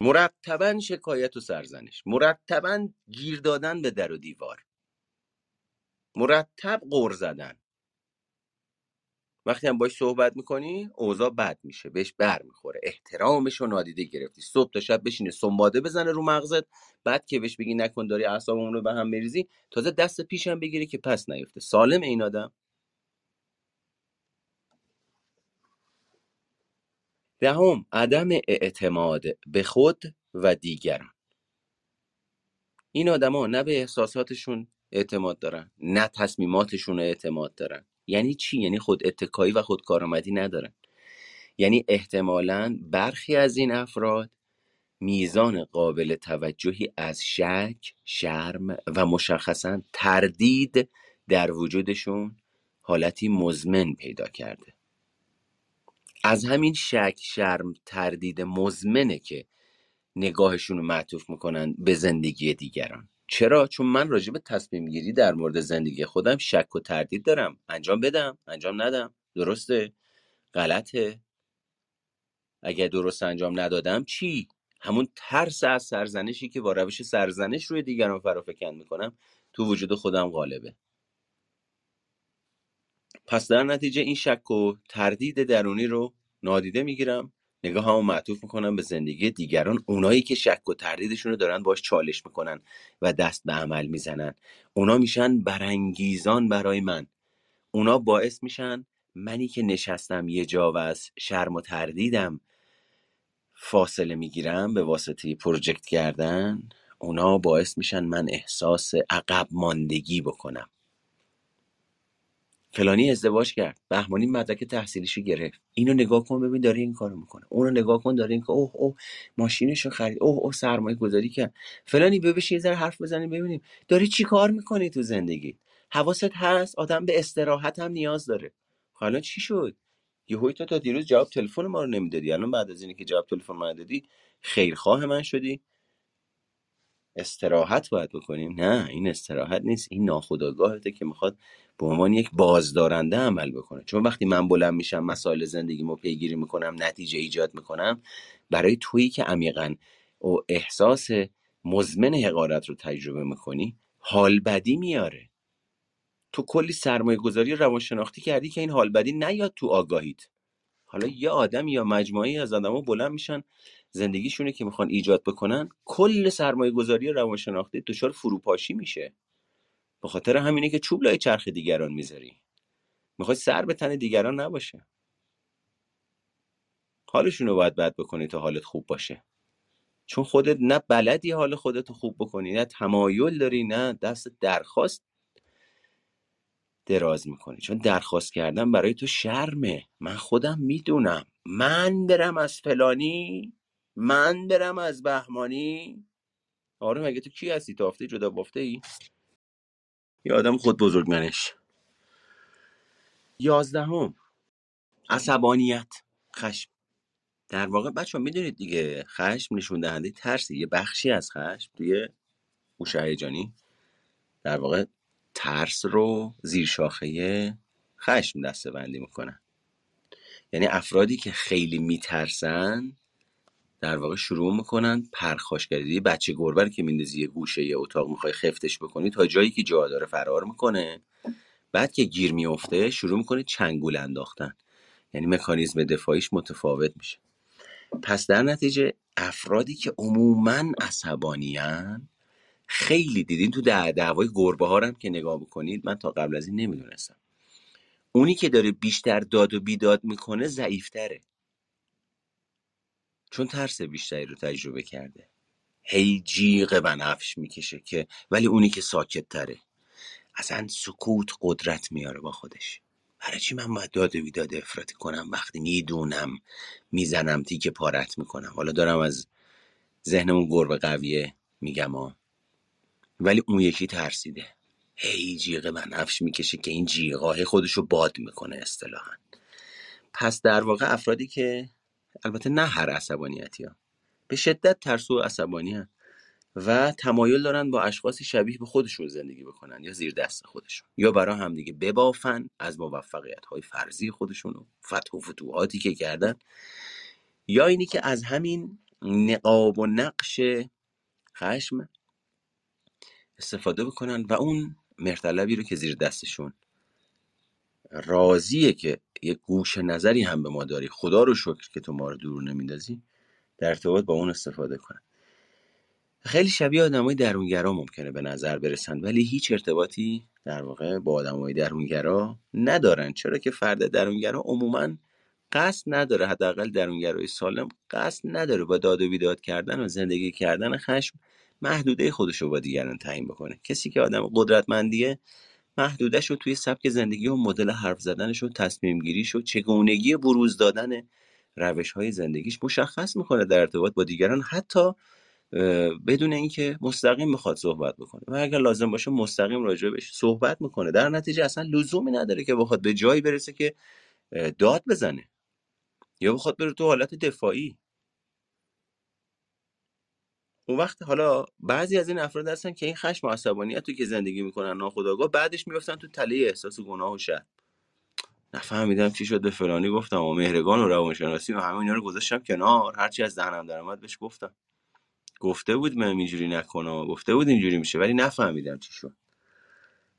مرتباً شکایت و سرزنش، مرتباً گیر دادن به در و دیوار، مرتب غر زدن، وقتی هم باش صحبت میکنی اوضاع بد میشه، بهش بر میخوره، احترامش رو نادیده گرفتی. صبح تا شب بشینه سنباده بزنه رو مغزت، بعد که بهش بگی نکن داری اعصابمون رو به هم میریزی، تازه دست پیش هم بگیری که پس نیفته. سالم این آدم؟ دهم، عدم اعتماد به خود و دیگران. این آدما نه به احساساتشون اعتماد دارن، نه تصمیماتشون اعتماد دارن. یعنی چی؟ یعنی خود اتکایی و خود کارآمدی ندارن. یعنی احتمالاً برخی از این افراد میزان قابل توجهی از شک، شرم و مشخصاً تردید در وجودشون حالتی مزمن پیدا کرده. از همین شک، شرم، تردید مزمنه که نگاهشون رو معطوف میکنن به زندگی دیگران. چرا؟ چون من راجع به تصمیم گیری در مورد زندگی خودم شک و تردید دارم. انجام بدم، انجام ندم، درسته، غلطه، اگه درست انجام ندادم چی؟ همون ترس از سرزنشی که با روش سرزنش روی دیگران فرافکن میکنم تو وجود خودم غالبه. پس در نتیجه این شک و تردید درونی رو نادیده میگیرم، نگاه هم معطوف میکنم به زندگی دیگران. اونایی که شک و تردیدشون رو دارن باش چالش میکنن و دست به عمل میزنن، اونا میشن برانگیزان برای من. اونا باعث میشن منی که نشستم یه جا و از شرم و تردیدم فاصله میگیرم به واسطه پروژکت کردن، اونا باعث میشن من احساس عقب ماندگی بکنم. فلانی ازدواج کرد، بهمانی مدرک تحصیلیشو گرفت، اینو نگاه کن ببین داره این کارو میکنه، اونو نگاه کن داره این کارو، اوه اوه ماشینشو خرید، اوه اوه سرمایه گذاری کرد، فلانی ببش یه ذره حرف بزنیم ببینیم داری چی کار میکنی تو زندگی، حواست هست؟ آدم به استراحت هم نیاز داره. حالا چی شد؟ یهو تو تا دیروز جواب تلفن ما رو نمیدادی، الان بعد از اینکه جواب تلفن ما دادی خیرخواه من شدی؟ استراحت باید بکنیم؟ نه، این استراحت نیست، این ناخودآگاهته که میخواد به عنوان یک بازدارنده عمل بکنه. چون وقتی من بلند میشم مسائل زندگیمو پیگیری میکنم، نتیجه ایجاد میکنم، برای تویی که عمیقاً و احساس مزمن حقارت رو تجربه میکنی حال بدی میاره. تو کلی سرمایه گذاری روانشناختی کردی که این حال بدی نیاد تو آگاهیت. حالا یه آدم یا مجموعه از آدما بلند میشن زندگیشونه که میخوان ایجاد بکنن، کل سرمایه گذاری روانشناختی دچار فروپاشی میشه. به خاطر همینه که چوب لای چرخ دیگران میذاری، میخوای سر به تن دیگران نباشه، حالشون رو باید بد بکنی تا حالت خوب باشه. چون خودت نه بلدی حال خودت رو خوب بکنی، نه تمایل داری، نه دست درخواست دراز میکنی. چون درخواست کردن برای تو شرمه. من خودم میدونم، من برم از فلانی، من برم از بهمانی. آره مگه تو کی هستی؟ تافته جدا بافته ای؟ یه آدم خود بزرگ منش. یازدهم، عصبانیت، خشم. در واقع بچه ها میدونید دیگه خشم نشون دهنده ترسی. یه بخشی از خشم توی هوش هیجانی در واقع ترس رو زیر شاخه خشم دسته بندی میکنن. یعنی افرادی که خیلی میترسن در واقع شروع میکنن پرخاشگری. بچه گربه که میندازی یه گوشه یه اتاق میخوای خفتش بکنی، تا جایی که جا داره فرار میکنه، بعد که گیر میفته شروع میکنه چنگول انداختن. یعنی مکانیزم دفاعیش متفاوت میشه. پس در نتیجه افرادی که عموما عصبانیان، خیلی دیدین تو دعوای گربه ها هم که نگاه بکنید، من تا قبل از این نمیدونستم، اونی که داره بیشتر داد و بیداد میکنه ضعیفتره، چون ترس بیشتری رو تجربه کرده، هی جیغ بنفش میکشه. که ولی اونی که ساکت تره، اصلا سکوت قدرت میاره با خودش. برای چی من باید داد و بیداد افراطی کنم وقتی میدونم میزنم تیک پارت میکنم؟ حالا دارم از ذهنمون گربه قویه میگم آه، ولی اون یکی ترسیده، هی جیغ بنفش میکشه که این جیغای خودشو باد میکنه اصطلاحاً. پس در واقع افرادی که، البته نه هر عصبانیتی ها، به شدت ترسو و عصبانی هن و تمایل دارن با اشخاصی شبیه به خودشون زندگی بکنن، یا زیر دست خودشون، یا برای همدیگه ببافن از موفقیت های فرضی خودشون و فتح و فتوحاتی که کردن، یا اینی که از همین نقاب و نقش خشم استفاده بکنن و اون مرتلبی رو که زیر دستشون راضیه که یک گوشه نظری هم به ما داری، خدا رو شکر که تو ما رو دور نمیندازی، در ارتباط با اون استفاده کنن. خیلی شبیه آدمای درونگرا ممکنه به نظر برسن، ولی هیچ ارتباطی در واقع با آدمای درونگرا ندارن، چرا که فرد درونگرا عموما قصد نداره، حداقل درونگرای سالم قصد نداره با داد و بیداد کردن و زندگی کردن خشم محدوده خودش رو با دیگران تعیین بکنه. کسی که آدم قدرتمندیه محدودش رو توی سبک زندگی و مدل حرف زدنش و تصمیم گیریش و چگونگی بروز دادن روش‌های زندگیش مشخص می‌کنه در ارتباط با دیگران، حتی بدون اینکه مستقیم بخواد صحبت بکنه و اگر لازم باشه مستقیم راجع بهش صحبت می‌کنه. در نتیجه اصلا لزومی نداره که بخواد به جایی برسه که داد بزنه یا بخواد بره تو حالت دفاعی. اون وقت حالا بعضی از این افراد هستن که این خشم و عصبانیت رو که زندگی میکنن ناخودآگاه بعدش میافتن تو تله احساس و گناه و شرم. نفهمیدم چی شد به فلانی گفتم و مهرگان و روانشناسی و همه اینا رو گذاشتم کنار، هرچی از دهنم در اومد بهش گفتم، گفته بود من اینجوری نکنم، گفته بود اینجوری میشه، ولی نفهمیدم چی شد.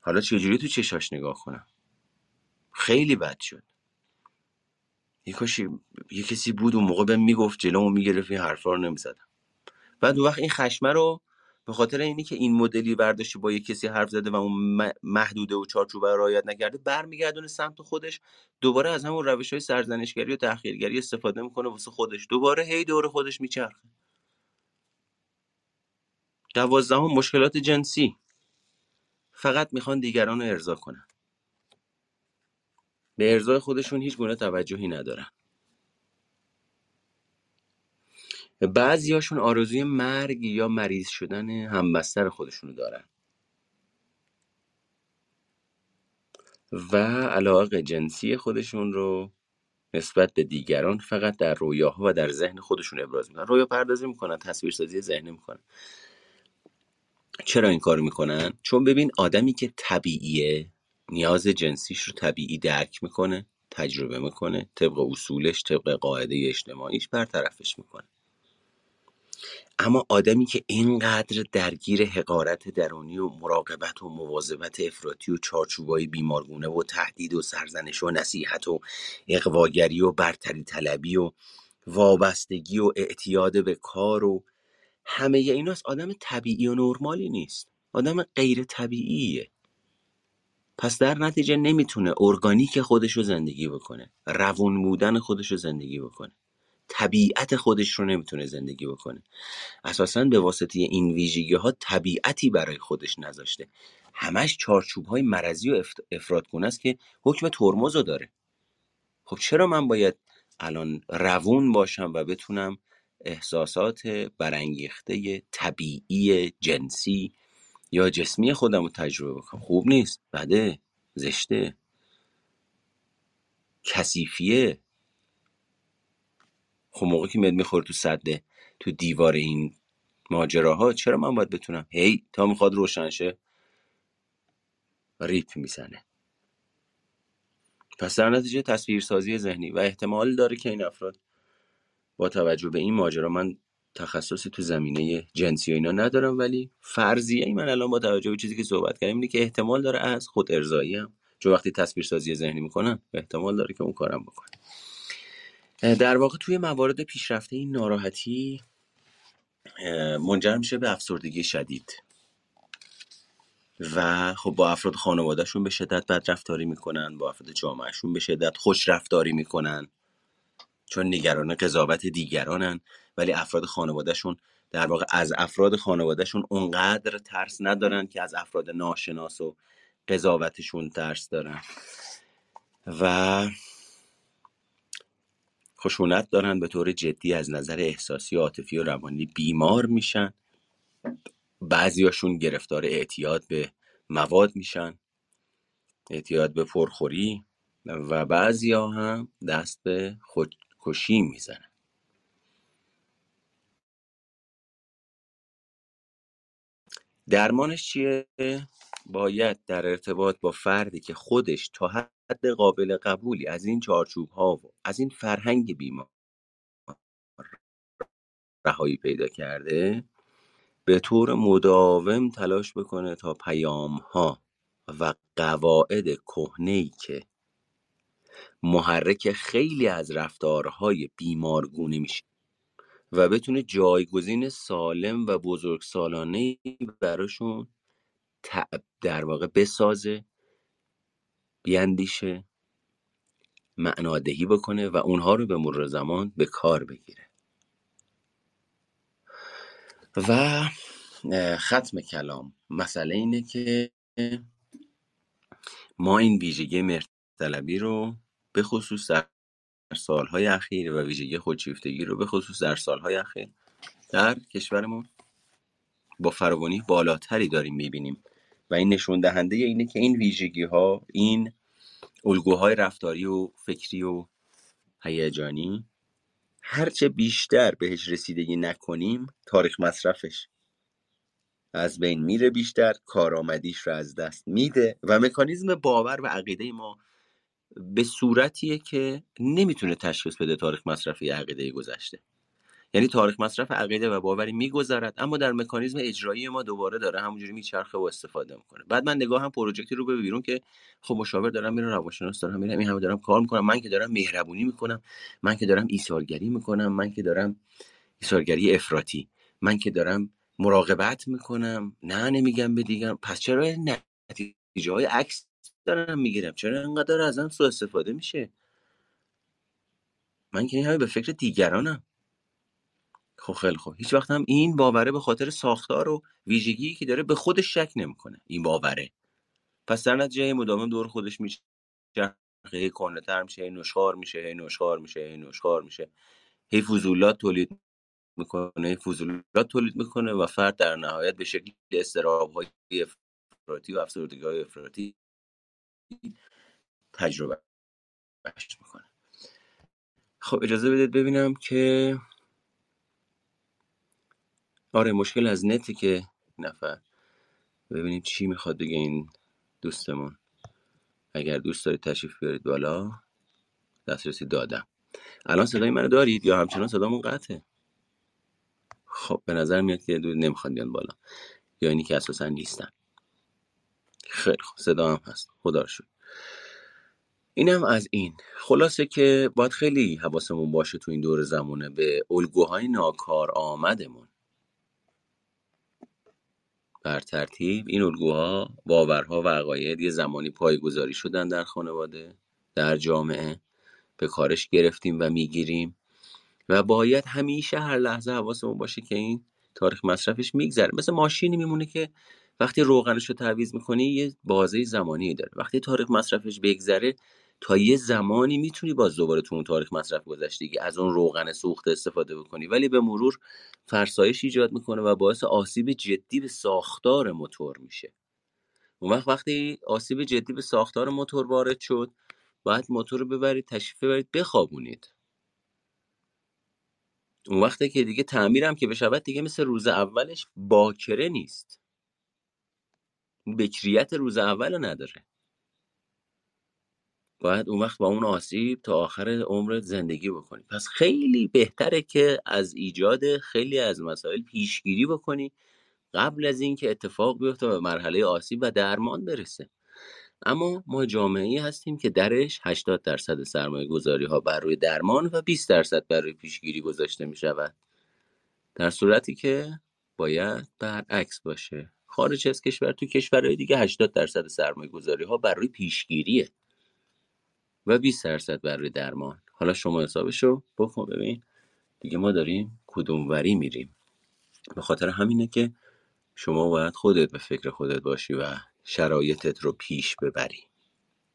حالا چجوری تو چشاش نگاه کنم؟ خیلی بد شد. یکاشی یه کسی بود اون موقع بهم میگفت، جلومو میگرفت، این حرفا رو نمیزدم. بعد اون وقت این خشمه رو به خاطر اینی که این مدلی برداشت با یک کسی حرف زده و اون محدوده و چارچوبه رو رعایت نکرده، برمیگردونه سمت خودش، دوباره از همون روش‌های سرزنشگری و تحقیرگری استفاده میکنه واسه خودش، دوباره هی دور خودش میچرخه. دوازدهم مشکلات جنسی، فقط میخوان دیگران رو ارضا کنن، به ارضای خودشون هیچ گونه توجهی ندارن. بعضی هاشون آرزوی مرگ یا مریض شدن همبستر خودشونو دارن و علاقه جنسی خودشون رو نسبت به دیگران فقط در رویاها و در ذهن خودشون ابراز میکنن، رویا پردازی میکنن، تصویرسازی ذهنی میکنن. چرا این کار میکنن؟ چون ببین آدمی که طبیعیه، نیاز جنسیش رو طبیعی درک میکنه، تجربه میکنه، طبق اصولش، طبق قاعده اجتماعیش برطرفش میکنه. اما آدمی که اینقدر درگیر حقارت درونی و مراقبت و مواظبت افراطی و چارچوبای بیمارگونه و تهدید و سرزنش و نصیحت و اغواگری و برتری طلبی و وابستگی و اعتیاد به کار و همه ایناست، آدم طبیعی و نرمالی نیست، آدم غیر طبیعیه. پس در نتیجه نمیتونه ارگانیک خودشو زندگی بکنه، روان بودن خودشو زندگی بکنه، طبیعت خودش رو نمیتونه زندگی بکنه. اساساً به واسطه این ویژگی‌ها طبیعتی برای خودش نذاشته، همش چارچوب‌های مرزی و افراط‌گونه است که حکم ترمز رو داره. خب چرا من باید الان روون باشم و بتونم احساسات برانگیخته طبیعی جنسی یا جسمی خودم رو تجربه بکنم؟ خوب نیست، بده، زشته، کثیفیه. خب موقعی که میاد میخوره تو سده، تو دیوار این ماجراها، چرا من باید بتونم هی hey, تا میخواد روشن شه ریپ میزنه. پس در نتیجه تصویرسازی ذهنی و احتمال داره که این افراد با توجه به این ماجرا، من تخصصی تو زمینه جنسی و اینا ندارم، ولی فرضیه من الان با توجه به چیزی که صحبت کردیم اینه که احتمال داره از خود ارضایی هم، چون وقتی تصویرسازی ذهنی میکنن احتمال داره که اون کارم بکنه. در واقع توی موارد پیشرفته این ناراحتی منجر میشه به افسردگی شدید و خب با افراد خانوادهشون به شدت بدرفتاری میکنن، با افراد جامعهشون به شدت خوشرفتاری میکنن، چون نگران قضاوت دیگرانن. ولی افراد خانوادهشون در واقع از افراد خانوادهشون اونقدر ترس ندارن که از افراد ناشناس و قضاوتشون ترس دارن و خشونت دارن، به طور جدی از نظر احساسی و عاطفی و روانی بیمار میشن. بعضیاشون گرفتار اعتیاد به مواد میشن، اعتیاد به پرخوری، و بعضیا هم دست به خودکشی میزنن. درمانش چیه؟ باید در ارتباط با فردی که خودش تا حد قابل قبولی از این چارچوب ها و از این فرهنگ بیمار رهایی پیدا کرده، به طور مداوم تلاش بکنه تا پیام ها و قواعد کهنه‌ای که محرک خیلی از رفتارهای بیمارگونه میشه و بتونه جایگزین سالم و بزرگسالانه براشون در واقع بسازه، بیندیشه، معنادهی بکنه و اونها رو به مرور زمان به کار بگیره. و ختم کلام مسئله اینه که ما این ویژگی مهرطلبی رو به خصوص در سالهای اخیر و ویژگی خودشیفتگی رو به خصوص در سالهای اخیر در کشورمون با فراوانی بالاتری داریم میبینیم و این نشون دهنده اینه که این ویژگی ها، این الگوهای رفتاری و فکری و هیجانی هرچه بیشتر بهش رسیدگی نکنیم تاریخ مصرفش از بین میره، بیشتر کارآمدیش رو از دست میده و مکانیزم باور و عقیده ما به صورتیه که نمیتونه تشخیص بده تاریخ مصرفی عقیده گذشته. یعنی تاریخ مصرف عقیده و باوری میگذرد، اما در مکانیزم اجرایی ما دوباره داره همونجوری میچرخه و استفاده میکنه. بعد من نگاهم پروژکتی رو به بیرون که خب مشاور دارم، میرم روانشناس دارم، میرم این همه دارم کار میکنم، من که دارم مهربونی میکنم، من که دارم ایثارگری میکنم، من که دارم ایثارگری افراطی، من که دارم مراقبت میکنم، نه نمیگم به دیگران، پس چرا نتیجه های عکس دارم میگیرم؟ چرا انقدر ازم سوء استفاده میشه؟ من که همه به فکر دیگرانم. خب خیلی خوب، هیچ وقت هم این باوره به خاطر ساختار و ویژگی که داره به خودش شک نمیکنه این باوره، پس در نتیجه مدام دور خودش میشه، هی کنده‌تر میشه، هی نشخوار میشه، هی نشخوار میشه، هی نشخوار میشه، هی فضولات تولید میکنه، هی فضولات تولید میکنه و فرد در نهایت به شکل اضطراب‌های افراطی و افسردگی‌های افراطی تجربه بهش میکنه. خب اجازه بدید ببینم که آره مشکل از نتی که نفر ببینیم چی میخواد بگه این دوستمون. اگر دوست دارید تشریف بیارید بالا. دسترسی دادم. الان صدای منو دارید یا همچنان صدامون قطعه؟ خب به نظر میاد که دو نمیخواد بیان بالا یا اینی که اساسا نیستن. خیلی خب صدا هم هست، خدا رو شکر. اینم از این. خلاصه که باید خیلی حواسمون باشه تو این دور زمونه به الگوهای ناکارآمدمون. بر ترتیب این الگوها، باورها و عقاید یه زمانی پایه‌گذاری شدن در خانواده، در جامعه، به کارش گرفتیم و میگیریم و باید همیشه هر لحظه حواسمون باشه که این تاریخ مصرفش میگذره. مثل ماشینی میمونه که وقتی روغنش رو تعویض میکنی یه بازه زمانی داره، وقتی تاریخ مصرفش بگذره تا یه زمانی میتونی باز دوباره تو اون تاریخ مصرف گذشتگی از اون روغن سوخته استفاده بکنی، ولی به مرور فرسایش ایجاد میکنه و باعث آسیب جدی به ساختار موتور میشه. اون وقت وقتی آسیب جدی به ساختار موتور وارد شد باید موتور رو ببرید تشریف ببرید بخوابونید. اون وقتی که دیگه تعمیرم که بشود دیگه مثل روز اولش باکره نیست، بکریت روز اول نداره. باید اون وقت با اون آسیب تا آخر عمرت زندگی بکنی. پس خیلی بهتره که از ایجاد خیلی از مسائل پیشگیری بکنی قبل از این که اتفاق بیفته و مرحله آسیب و درمان برسه. اما ما جامعه‌ای هستیم که درش هشتاد درصد سرمایه گذاری ها بر روی درمان و بیست درصد بر روی پیشگیری گذاشته می شود، در صورتی که باید برعکس باشه. خارج از کشور تو کشورهای دیگه هشتاد درصد سرمایه گذاری ها بر روی پیشگیریه و بیست درصد بر روی درمان. حالا شما حسابشو بکن ببین دیگه ما داریم کدوم وری میریم. به خاطر همینه که شما باید خودت به فکر خودت باشی و شرایطت رو پیش ببری.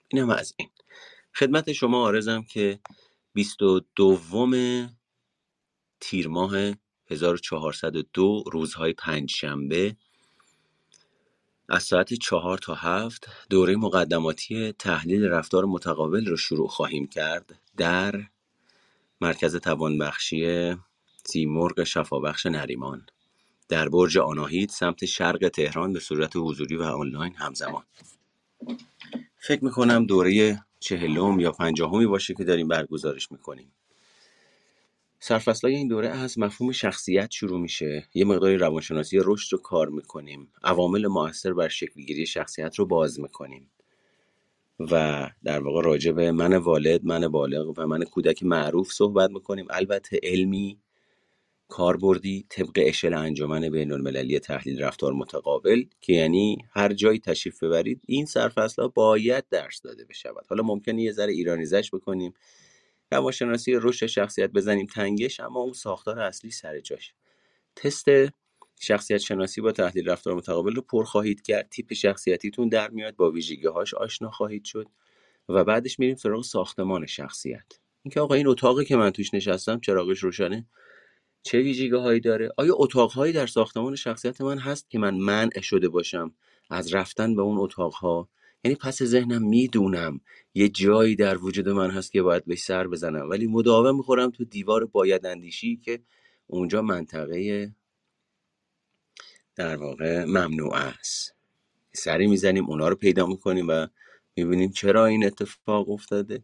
اینم از این. خدمت شما عرضم که بیست و دوم تیر ماه هزار و چهارصد و دو روزهای پنج شنبه از ساعت چهار تا هفت دوره مقدماتی تحلیل رفتار متقابل رو شروع خواهیم کرد در مرکز توانبخشی سیمرغ شفابخش نریمان در برج آناهیت سمت شرق تهران به صورت حضوری و آنلاین همزمان. فکر میکنم دوره چهلم یا پنجاهمی باشه که داریم برگزارش میکنیم. سرفصلای این دوره از مفهوم شخصیت شروع میشه. یه مقداری روانشناسی رشد رو کار میکنیم. عوامل مؤثر بر شکل گیری شخصیت رو باز میکنیم. و در واقع راجع به من والد، من بالغ و من کودک معروف صحبت میکنیم، البته علمی، کاربردی، طبق اشل انجمن بین‌المللی تحلیل رفتار متقابل که یعنی هر جایی تشریف ببرید این سرفصل‌ها باید درس داده بشود. حالا ممکنه یه ذره ایرانیزش بکنیم، روانشناسی رشد شخصیت بزنیم تنگش، اما اون ساختار اصلی سر جاش. تست شخصیت شناسی با تحلیل رفتار متقابل رو پر خواهید کرد، تیپ شخصیتیتون در میاد، با ویژگی‌هاش آشنا خواهید شد و بعدش میریم سراغ ساختمان شخصیت. اینکه آقا این اتاقی که من توش نشستم چراغش روشنه، چه ویژگی‌هایی داره؟ آیا اتاق‌هایی در ساختمان شخصیت من هست که من منع شده باشم از رفتن به اون اتاق‌ها؟ یعنی پس ذهنم میدونم یه جایی در وجود من هست که باید بهش سر بزنم، ولی مداوم می‌خورم تو دیوار باید اندیشی که اونجا منطقه در واقع ممنوع است. سری میزنیم اونا رو پیدا میکنیم و میبینیم چرا این اتفاق افتاده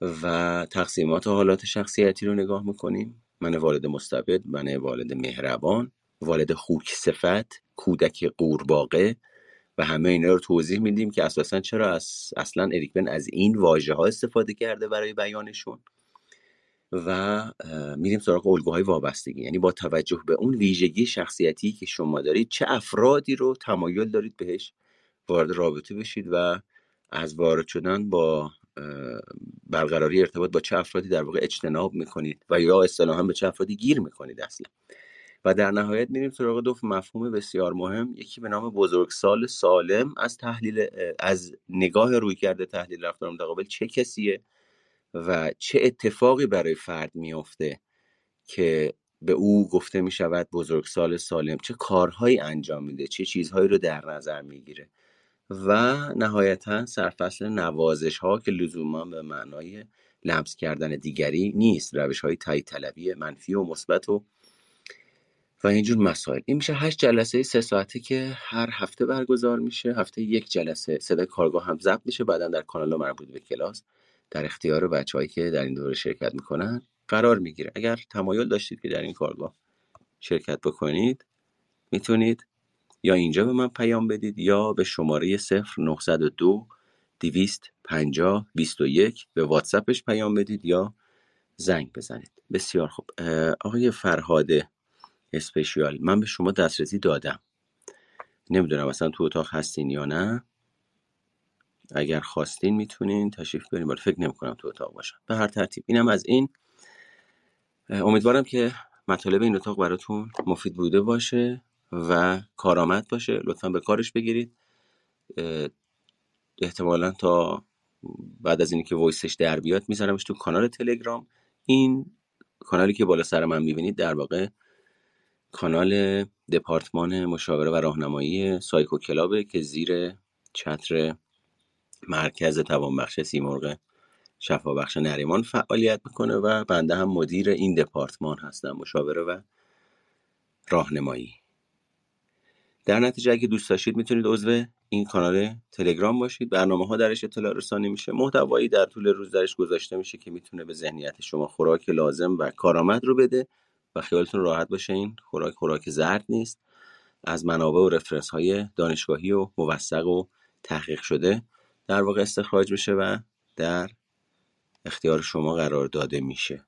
و تقسیمات و حالات شخصیتی رو نگاه میکنیم. من والد مستبد، من والد مهربان، والد خوک صفت، کودک قورباغه و همه اینا رو توضیح میدیم که اساساً چرا اصلا اریک بن از این واژه ها استفاده کرده برای بیانشون و میریم سراغ الگوهای وابستگی. یعنی با توجه به اون ویژگی شخصیتی که شما دارید چه افرادی رو تمایل دارید بهش وارد رابطه بشید و از وارد شدن با برقراری ارتباط با چه افرادی در واقع اجتناب میکنید و یا اصطلاحاً به چه افرادی گیر میکنید اصلا. و در نهایت میریم سراغ دو مفهوم بسیار مهم، یکی به نام بزرگسال سالم از تحلیل از نگاه رویکرد تحلیل رفتار متقابل چه کسیه و چه اتفاقی برای فرد میفته که به او گفته می شود بزرگسال سالم، چه کارهایی انجام میده، چه چیزهایی رو در نظر میگیره و نهایتا سرفصل نوازش ها که لزوما به معنای لمس کردن دیگری نیست، روش های تایید طلبی منفی و مثبت و و اینجور مسائل. این میشه هشت جلسه سه ساعته که هر هفته برگزار میشه، هفته یک جلسه. صدای کارگاه هم ضبط میشه بعدا در کانال مربوط به کلاس در اختیار بچه‌هایی که در این دوره شرکت میکنن قرار میگیره. اگر تمایل داشتید که در این کارگاه شرکت بکنید میتونید یا اینجا به من پیام بدید یا به شماره صفر نه صفر دو دویست پنجاه بیست و یک به واتساپش پیام بدید یا زنگ بزنید. بسیار خوب آقای فرهاد اسپشیال، من به شما دسترسی دادم، نمیدونم اصلا تو اتاق هستین یا نه، اگر خواستین میتونین تشریف برین بالا. فکر نمی‌کنم تو اتاق باشم. به هر ترتیب اینم از این. امیدوارم که مطالب این اتاق براتون مفید بوده باشه و کارآمد باشه. لطفاً به کارش بگیرید. احتمالاً تا بعد از اینی که وایسش در بیاد میذارمش تو کانال تلگرام. این کانالی که بالا سر من میبینید در واقع کانال دپارتمان مشاوره و راهنمایی سایکو کلابه که زیر چتر مرکز توانبخش سیمرغ شفابخش نریمان فعالیت میکنه و بنده هم مدیر این دپارتمان هستم، مشاوره و راهنمایی. در نتیجه اگه دوست داشتید میتونید عضو این کانال تلگرام باشید. برنامه‌ها درش اطلاع رسانی میشه، محتوایی در طول روز درش گذاشته میشه که میتونه به ذهنیت شما خوراک لازم و کارآمد رو بده و خیالتون راحت باشه این خوراک خوراک زرد نیست، از منابع و رفرنس‌های دانشگاهی و موثق و تحقیق شده در واقع استخراج میشه و در اختیار شما قرار داده میشه.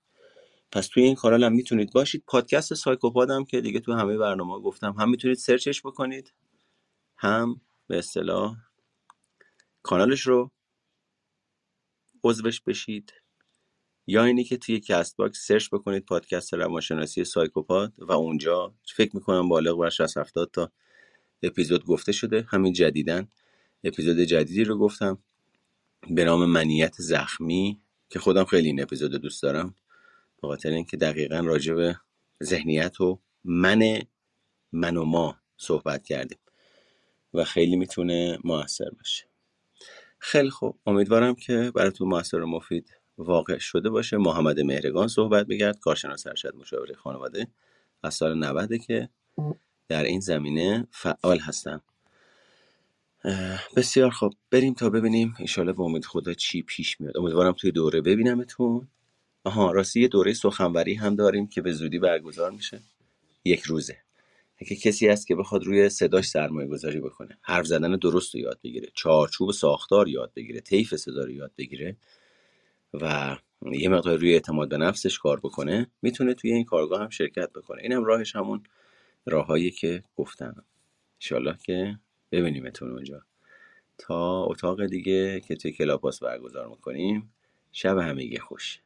پس توی این کانال هم میتونید باشید. پادکست سایکوپاد هم که دیگه تو همه برنامه‌ها گفتم، هم میتونید سرچش بکنید، هم به اصطلاح کانالش رو عضوش بشید یا اینی که توی کست باکس سرچ بکنید پادکست روانشناسی سایکوپاد و اونجا فکر میکنم بالغ بر شصت هفتاد تا اپیزود گفته شده. همین جدیدن اپیزود جدیدی رو گفتم به نام منیت زخمی که خودم خیلی این اپیزود دوست دارم به خاطر اینکه دقیقاً راجع به ذهنیت و من من و ما صحبت کردیم و خیلی میتونه موثر باشه. خیلی خوب، امیدوارم که براتون موثر و مفید واقع شده باشه. محمد مهرگان صحبت می‌کرد، کارشناس ارشد مشاوره خانواده از سال نود که در این زمینه فعال هستم. بسیار خب، بریم تا ببینیم انشالله به امید خدا چی پیش میاد. امیدوارم توی دوره ببینمتون. آها راستی یه دوره سخنوری هم داریم که به زودی برگزار میشه، یک روزه. که کسی هست که بخواد روی صداش سرمایه گذاری بکنه، حرف زدن درست رو یاد بگیره، چارچوب ساختار یاد بگیره، طیف صدا رو یاد بگیره و یه مقدار روی اعتماد به نفسش کار بکنه، میتونه توی این کارگاه هم شرکت بکنه. اینم هم راهش همون راهایی که گفتم. انشالله که ببینیمتون اونجا تا اتاق دیگه که توی کلاب هاوس برگزار میکنیم. شب همگی خوش.